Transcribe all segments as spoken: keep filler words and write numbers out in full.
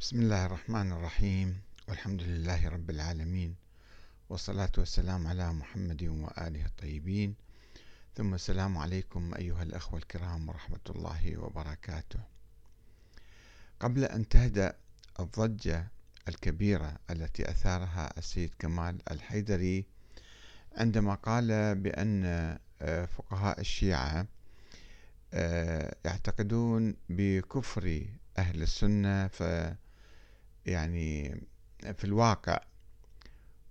بسم الله الرحمن الرحيم، والحمد لله رب العالمين، والصلاة والسلام على محمد وآله الطيبين، ثم السلام عليكم أيها الأخوة الكرام ورحمة الله وبركاته. قبل أن تهدأ الضجة الكبيرة التي أثارها السيد كمال الحيدري عندما قال بأن فقهاء الشيعة يعتقدون بكفر أهل السنة ف يعني في الواقع،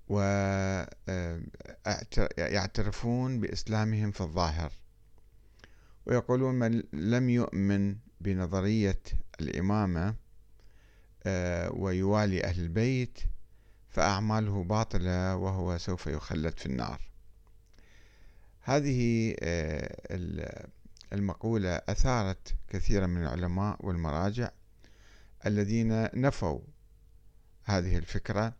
ويعترفون بإسلامهم في الظاهر، ويقولون من لم يؤمن بنظرية الإمامة ويوالي أهل البيت فأعماله باطلة وهو سوف يخلد في النار. هذه المقولة أثارت كثيرا من العلماء والمراجع الذين نفوا هذه الفكرة.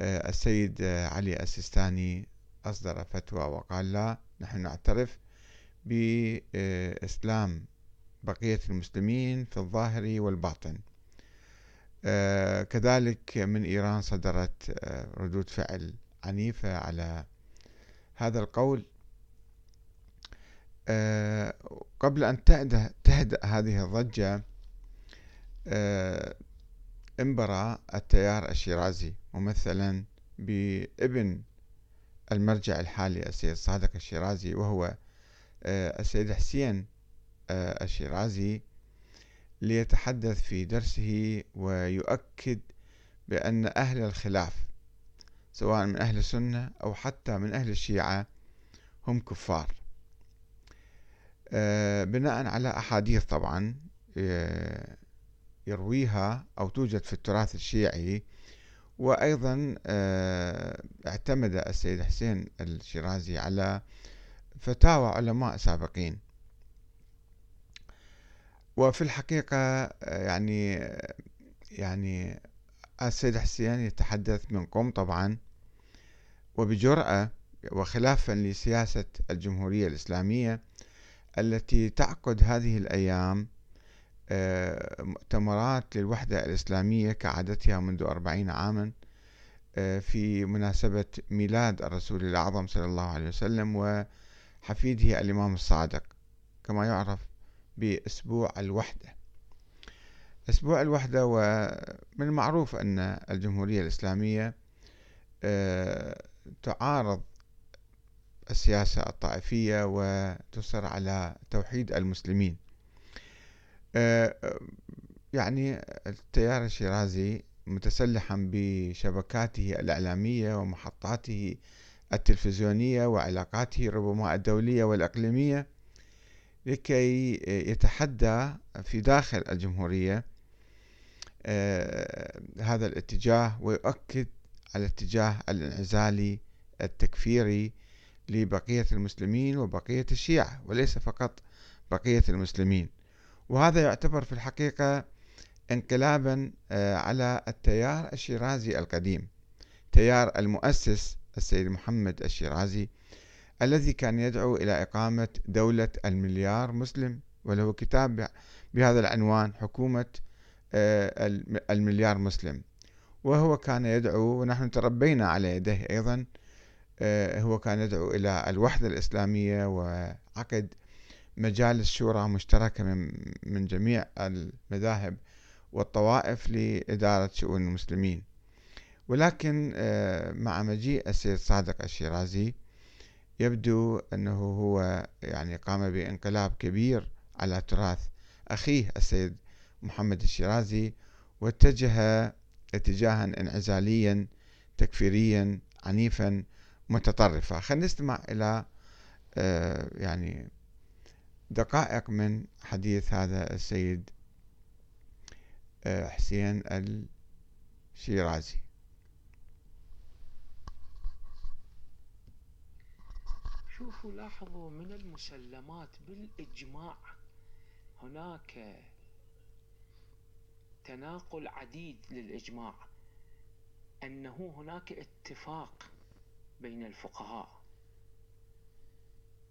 السيد علي السستاني أصدر فتوى وقال لا، نحن نعترف بإسلام بقية المسلمين في الظاهر والباطن. كذلك من إيران صدرت ردود فعل عنيفة على هذا القول. قبل أن تهدأ هذه الضجة انبرى التيار الشيرازي ممثلا بابن المرجع الحالي السيد صادق الشيرازي، وهو السيد حسين الشيرازي، ليتحدث في درسه ويؤكد بأن أهل الخلاف سواء من أهل السنة أو حتى من أهل الشيعة هم كفار، بناء على أحاديث طبعا يرويها أو توجد في التراث الشيعي. وأيضا اعتمد السيد حسين الشيرازي على فتاوى علماء سابقين. وفي الحقيقة يعني يعني السيد حسين يتحدث من قوم طبعا وبجرأة، وخلافا لسياسة الجمهورية الإسلامية التي تعقد هذه الأيام مؤتمرات للوحدة الإسلامية كعادتها منذ أربعين عاما في مناسبة ميلاد الرسول الأعظم صلى الله عليه وسلم وحفيده الإمام الصادق، كما يعرف بأسبوع الوحدة. أسبوع الوحدة، ومن المعروف أن الجمهورية الإسلامية تعارض السياسة الطائفية وتصر على توحيد المسلمين. يعني التيار الشيرازي متسلحا بشبكاته الإعلامية ومحطاته التلفزيونية وعلاقاته ربما الدولية والإقليمية لكي يتحدى في داخل الجمهورية هذا الاتجاه، ويؤكد على الاتجاه الانعزالي التكفيري لبقية المسلمين وبقية الشيعة، وليس فقط بقية المسلمين. وهذا يعتبر في الحقيقة انقلابا على التيار الشيرازي القديم، تيار المؤسس السيد محمد الشيرازي الذي كان يدعو إلى إقامة دولة المليار مسلم، وله كتاب بهذا العنوان حكومة المليار مسلم. وهو كان يدعو، ونحن تربينا على يده أيضا، هو كان يدعو إلى الوحدة الإسلامية وعقد مجالس شورى مشتركة من جميع المذاهب والطوائف لإدارة شؤون المسلمين. ولكن مع مجيء السيد صادق الشيرازي يبدو أنه هو يعني قام بانقلاب كبير على تراث أخيه السيد محمد الشيرازي، واتجه اتجاها انعزاليا تكفيريا عنيفا متطرفا. خلينا نستمع إلى يعني دقائق من حديث هذا السيد حسين الشيرازي. شوفوا لاحظوا، من المسلمات بالإجماع هناك تناقل عديد للإجماع، أنه هناك اتفاق بين الفقهاء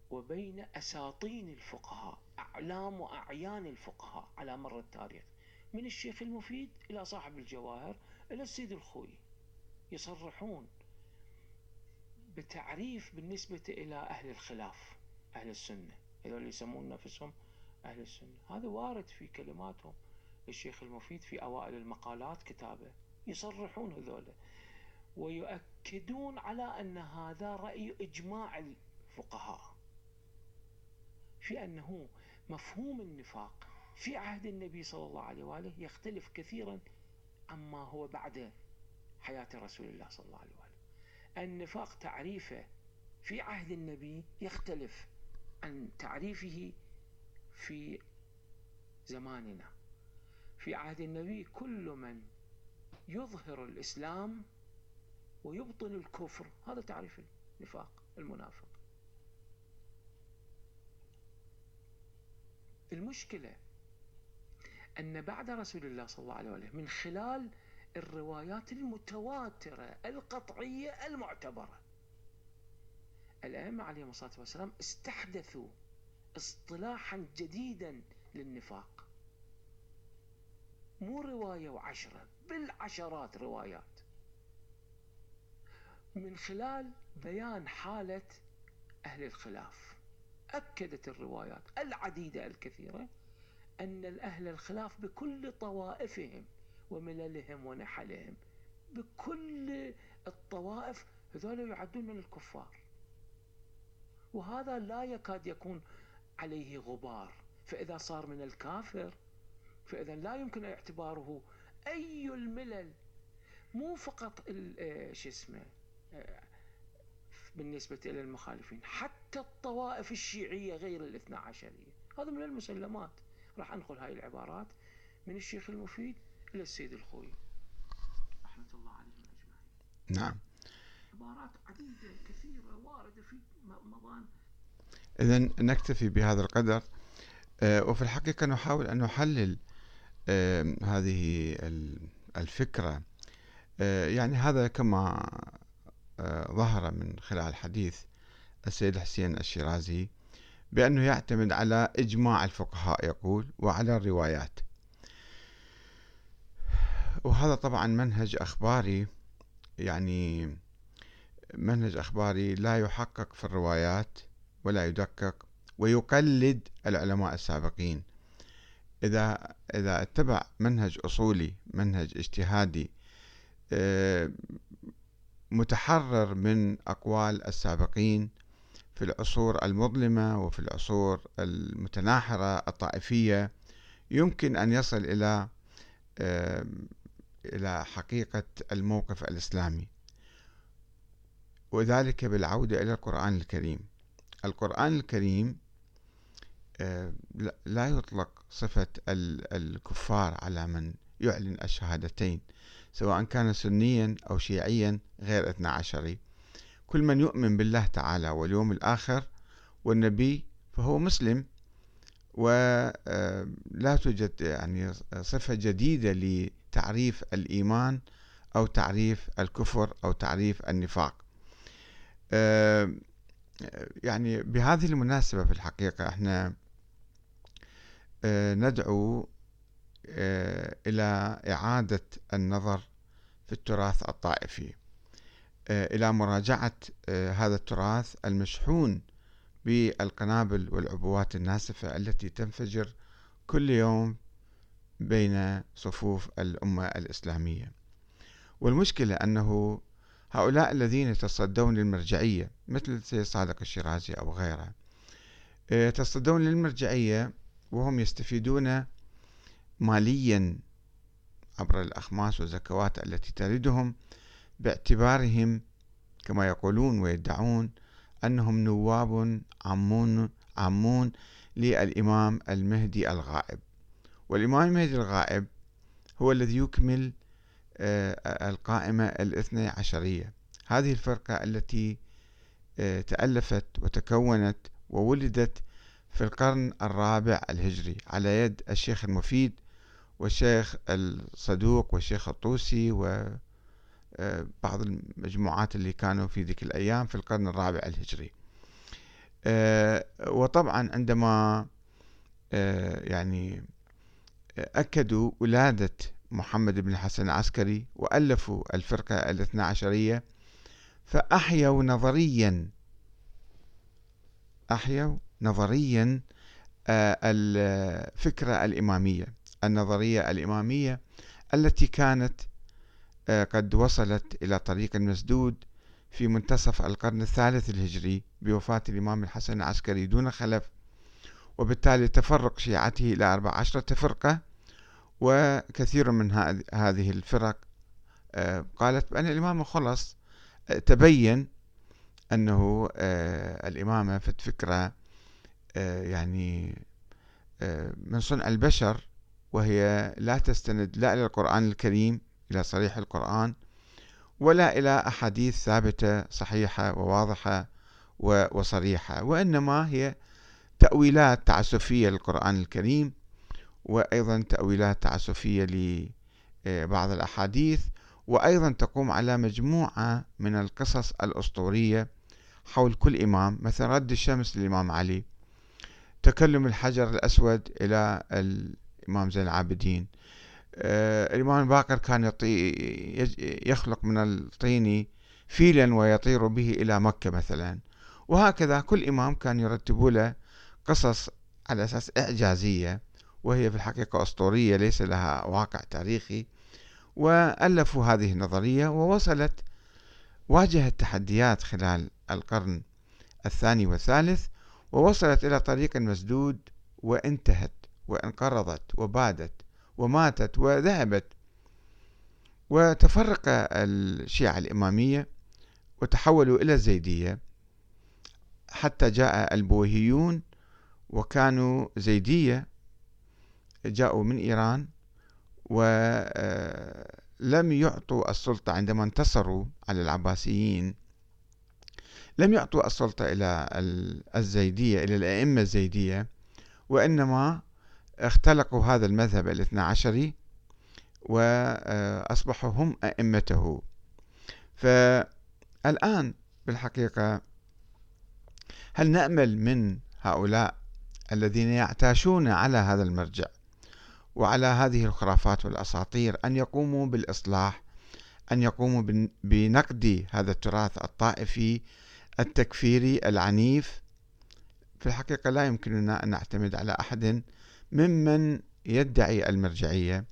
وبين أساطين الفقهاء، أعلام وأعيان الفقهاء على مر التاريخ، من الشيخ المفيد إلى صاحب الجواهر إلى السيد الخوي يصرحون بتعريف بالنسبة إلى أهل الخلاف، أهل السنة، هذول يسمون نفسهم أهل السنة. هذا وارد في كلماتهم. الشيخ المفيد في أوائل المقالات كتابه يصرحون هذولا ويؤكدون على أن هذا رأي إجماع الفقهاء في أنه مفهوم النفاق في عهد النبي صلى الله عليه وآله يختلف كثيرا عما هو بعد حياة رسول الله صلى الله عليه وآله. النفاق تعريفه في عهد النبي يختلف عن تعريفه في زماننا. في عهد النبي كل من يظهر الإسلام ويبطل الكفر، هذا تعريف النفاق المنافق. المشكلة أن بعد رسول الله صلى الله عليه وآله من خلال الروايات المتواترة القطعية المعتبرة، الأئمة عليهم الصلاة والسلام استحدثوا اصطلاحا جديدا للنفاق، مو رواية وعشرة، بالعشرات روايات، من خلال بيان حالة أهل الخلاف. أكدت الروايات العديدة الكثيرة أن الأهل الخلاف بكل طوائفهم ومللهم ونحلهم، بكل الطوائف، هذول يعدون من الكفار، وهذا لا يكاد يكون عليه غبار. فإذا صار من الكافر فإذا لا يمكن اعتباره أي الملل، مو فقط شو اسمه بالنسبة إلى المخالفين، حتى الطوائف الشيعية غير الاثنى عشرية، هذا من المسلمات. راح أنقل هاي العبارات من الشيخ المفيد إلى السيد الخوي رحمة الله عليهم أجمعين. نعم، عبارات عديدة كثيرة واردة في مضان. إذن نكتفي بهذا القدر، وفي الحقيقة نحاول أن نحلل هذه الفكرة. يعني هذا كما ظهر من خلال حديث السيد حسين الشيرازي بأنه يعتمد على إجماع الفقهاء يقول، وعلى الروايات، وهذا طبعا منهج أخباري، يعني منهج أخباري لا يحقق في الروايات ولا يدقق، ويقلد العلماء السابقين. إذا إذا اتبع منهج أصولي، منهج اجتهادي متحرر من أقوال السابقين في العصور المظلمة وفي العصور المتناحرة الطائفية، يمكن أن يصل إلى إلى حقيقة الموقف الإسلامي، وذلك بالعودة إلى القرآن الكريم. القرآن الكريم لا يطلق صفة الكفار على من يعلن الشهادتين، سواء كان سنيا أو شيعيا غير اثنى عشري. كل من يؤمن بالله تعالى واليوم الآخر والنبي فهو مسلم، ولا توجد يعني صفة جديدة لتعريف الإيمان أو تعريف الكفر أو تعريف النفاق. يعني بهذه المناسبة في الحقيقة احنا ندعو إلى إعادة النظر في التراث الطائفي، إلى مراجعة هذا التراث المشحون بالقنابل والعبوات الناسفة التي تنفجر كل يوم بين صفوف الأمة الإسلامية. والمشكلة أنه هؤلاء الذين يتصدون للمرجعية مثل السيد صادق الشيرازي أو غيره، يتصدون للمرجعية وهم يستفيدون ماليا عبر الأخماس والزكوات التي تردهم، باعتبارهم كما يقولون ويدعون أنهم نواب عامون عامون للإمام المهدي الغائب. والإمام المهدي الغائب هو الذي يكمل القائمة الاثني عشرية، هذه الفرقة التي تألفت وتكونت وولدت في القرن الرابع الهجري على يد الشيخ المفيد والشيخ الصدوق والشيخ الطوسي وبعض المجموعات اللي كانوا في ذيك الأيام في القرن الرابع الهجري. وطبعا عندما يعني أكدوا ولادة محمد بن الحسن العسكري وألفوا الفرقة الاثني عشرية، فأحيوا نظريا أحيوا نظريا الفكرة الإمامية، النظرية الإمامية التي كانت قد وصلت إلى طريق مسدود في منتصف القرن الثالث الهجري بوفاة الإمام الحسن العسكري دون خلف، وبالتالي تفرق شيعته إلى أربع عشرة فرقة، وكثير من هذه الفرق قالت بأن الإمام خلص، تبين أنه الإمامة في فكرة يعني من صنع البشر، وهي لا تستند لا إلى القرآن الكريم إلى صريح القرآن ولا إلى أحاديث ثابتة صحيحة وواضحة وصريحة، وإنما هي تأويلات تعسفية للقرآن الكريم، وأيضا تأويلات تعسفية لبعض الأحاديث، وأيضا تقوم على مجموعة من القصص الأسطورية حول كل إمام، مثلا رد الشمس للإمام علي، تكلم الحجر الأسود إلى الإمام زين العابدين، الإمام الباقر كان يخلق من الطين فيلا ويطير به إلى مكة مثلا، وهكذا كل إمام كان يرتب له قصص على أساس إعجازية، وهي في الحقيقة أسطورية ليس لها واقع تاريخي، وألفوا هذه النظرية ووصلت، واجهت تحديات خلال القرن الثاني والثالث، ووصلت إلى طريق مسدود وانتهت وانقرضت وبادت وماتت وذهبت، وتفرق الشيعة الإمامية وتحولوا إلى الزيدية حتى جاء البويهيون، وكانوا زيدية، جاءوا من إيران ولم يعطوا السلطة عندما انتصروا على العباسيين، لم يعطوا السلطة إلى الزيدية إلى الأئمة الزيدية، وإنما اختلقوا هذا المذهب الاثنى عشري وأصبحوا هم أئمته. فالآن بالحقيقة هل نأمل من هؤلاء الذين يعتاشون على هذا المرجع وعلى هذه الخرافات والأساطير أن يقوموا بالإصلاح، أن يقوموا بنقد هذا التراث الطائفي التكفيري العنيف؟ في الحقيقة لا يمكننا أن نعتمد على أحد ممن يدعي المرجعية،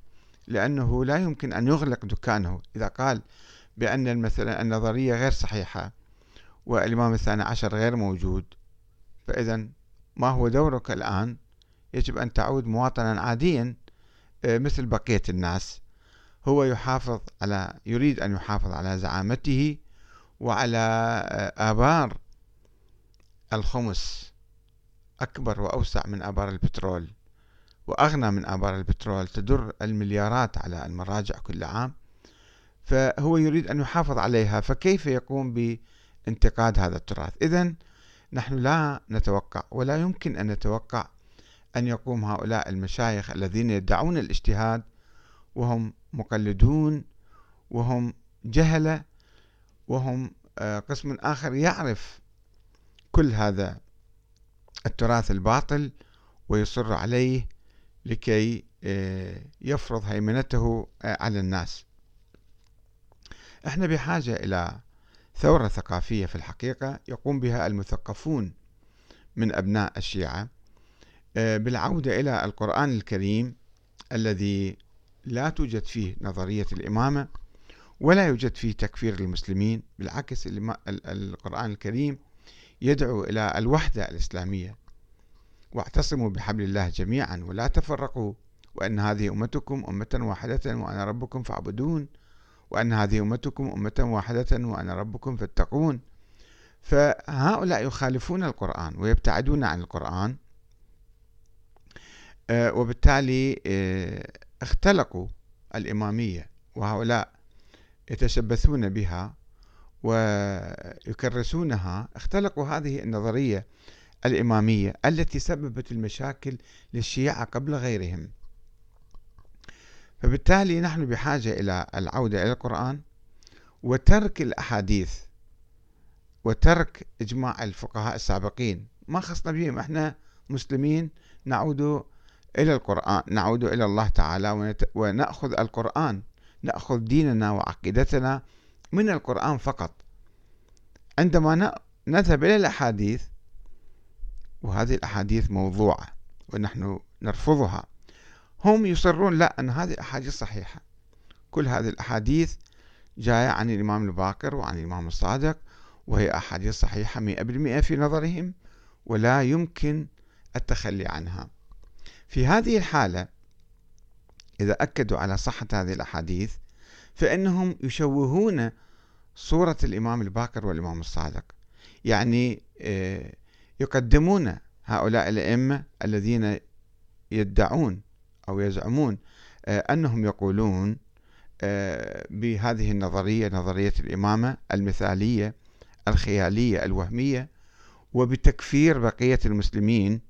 لأنه لا يمكن أن يغلق دكانه. إذا قال بأن مثلا النظرية غير صحيحة والإمام الثاني عشر غير موجود، فإذا ما هو دورك الآن؟ يجب أن تعود مواطنا عاديا مثل بقية الناس. هو يحافظ على يريد أن يحافظ على زعامته وعلى آبار الخمس، أكبر وأوسع من آبار البترول وأغنى من آبار البترول، تدر المليارات على المراجع كل عام، فهو يريد أن يحافظ عليها، فكيف يقوم بانتقاد هذا التراث؟ إذن نحن لا نتوقع ولا يمكن أن نتوقع أن يقوم هؤلاء المشايخ الذين يدعون الاجتهاد وهم مقلدون وهم جهلة، وهم قسم آخر يعرف كل هذا التراث الباطل ويصر عليه لكي يفرض هيمنته على الناس. احنا بحاجة إلى ثورة ثقافية في الحقيقة يقوم بها المثقفون من أبناء الشيعة بالعودة إلى القرآن الكريم الذي لا توجد فيه نظرية الإمامة ولا يوجد فيه تكفير المسلمين، بالعكس القرآن الكريم يدعو إلى الوحدة الإسلامية، واعتصموا بحبل الله جميعا ولا تفرقوا، وأن هذه أمتكم أمة واحدة وأنا ربكم فاعبدون، وأن هذه أمتكم أمة واحدة وأنا ربكم فاتقون. فهؤلاء يخالفون القرآن ويبتعدون عن القرآن، وبالتالي اختلقوا الإمامية، وهؤلاء يتشبثون بها ويكرسونها، اختلقوا هذه النظرية الإمامية التي سببت المشاكل للشيعة قبل غيرهم. فبالتالي نحن بحاجة إلى العودة إلى القرآن وترك الأحاديث وترك إجماع الفقهاء السابقين، ما خصنا بهم، احنا مسلمين نعود إلى القرآن، نعود إلى الله تعالى ونأخذ القرآن، نأخذ ديننا وعقيدتنا من القرآن فقط. عندما نذهب إلى الأحاديث، وهذه الأحاديث موضوعة ونحن نرفضها، هم يصرون لا، أن هذه الأحاديث صحيحة، كل هذه الأحاديث جاية عن الإمام الباقر وعن الإمام الصادق، وهي أحاديث صحيحة مئة بالمئة في نظرهم ولا يمكن التخلي عنها. في هذه الحالة إذا أكدوا على صحة هذه الأحاديث فإنهم يشوهون صورة الإمام الباقر والإمام الصادق، يعني يقدمون هؤلاء الأئمة الذين يدعون أو يزعمون أنهم يقولون بهذه النظرية، نظرية الإمامة المثالية الخيالية الوهمية، وبتكفير بقية المسلمين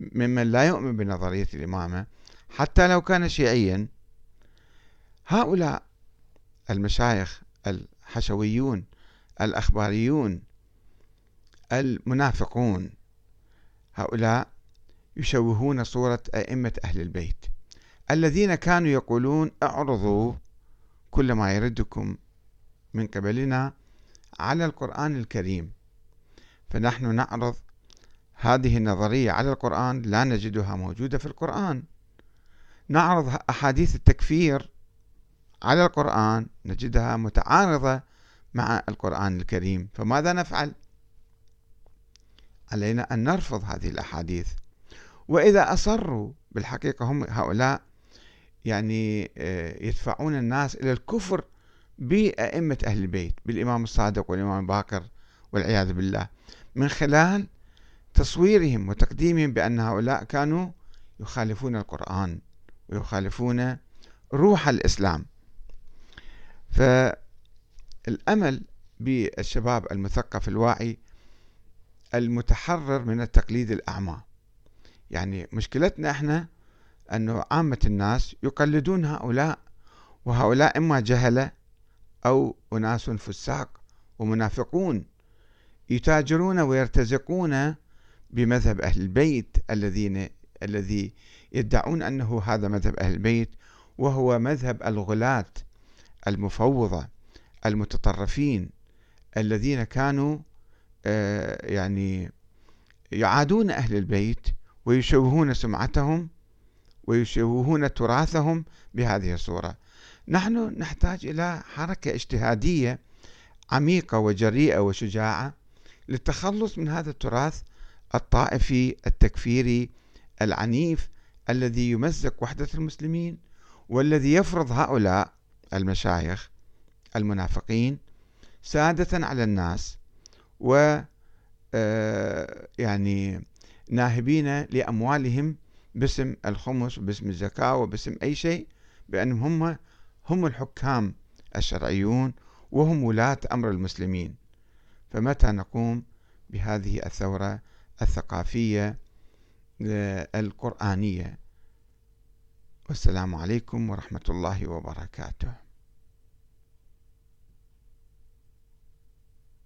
ممن لا يؤمن بنظرية الإمامة حتى لو كان شيعيا. هؤلاء المشايخ الحشويون الأخباريون المنافقون، هؤلاء يشوهون صورة أئمة أهل البيت الذين كانوا يقولون اعرضوا كل ما يردكم من قبلنا على القرآن الكريم. فنحن نعرض هذه النظرية على القرآن، لا نجدها موجودة في القرآن. نعرض أحاديث التكفير على القرآن، نجدها متعارضة مع القرآن الكريم. فماذا نفعل؟ علينا أن نرفض هذه الأحاديث. وإذا أصروا، بالحقيقة هم هؤلاء يعني يدفعون الناس إلى الكفر بأئمة أهل البيت، بالإمام الصادق والإمام الباقر والعياذ بالله، من خلال تصويرهم وتقديمهم بأن هؤلاء كانوا يخالفون القرآن ويخالفون روح الإسلام. فالأمل بالشباب المثقف الواعي المتحرر من التقليد الأعمى. يعني مشكلتنا احنا أنه عامة الناس يقلدون هؤلاء، وهؤلاء إما جهلة أو أناس فساق ومنافقون يتاجرون ويرتزقون بمذهب أهل البيت الذين الذي يدعون أنه هذا مذهب أهل البيت، وهو مذهب الغلاة المفوضة المتطرفين الذين كانوا آه يعني يعادون أهل البيت ويشوهون سمعتهم ويشوهون تراثهم بهذه الصورة. نحن نحتاج إلى حركة اجتهادية عميقة وجريئة وشجاعة للتخلص من هذا التراث الطائفي التكفيري العنيف الذي يمزق وحدة المسلمين، والذي يفرض هؤلاء المشايخ المنافقين سادة على الناس، و يعني ناهبين لأموالهم باسم الخمس وباسم الزكاة وباسم أي شيء، بأنهم هم هم الحكام الشرعيون وهم ولاة أمر المسلمين. فمتى نقوم بهذه الثورة الثقافية القرآنية؟ والسلام عليكم ورحمة الله وبركاته.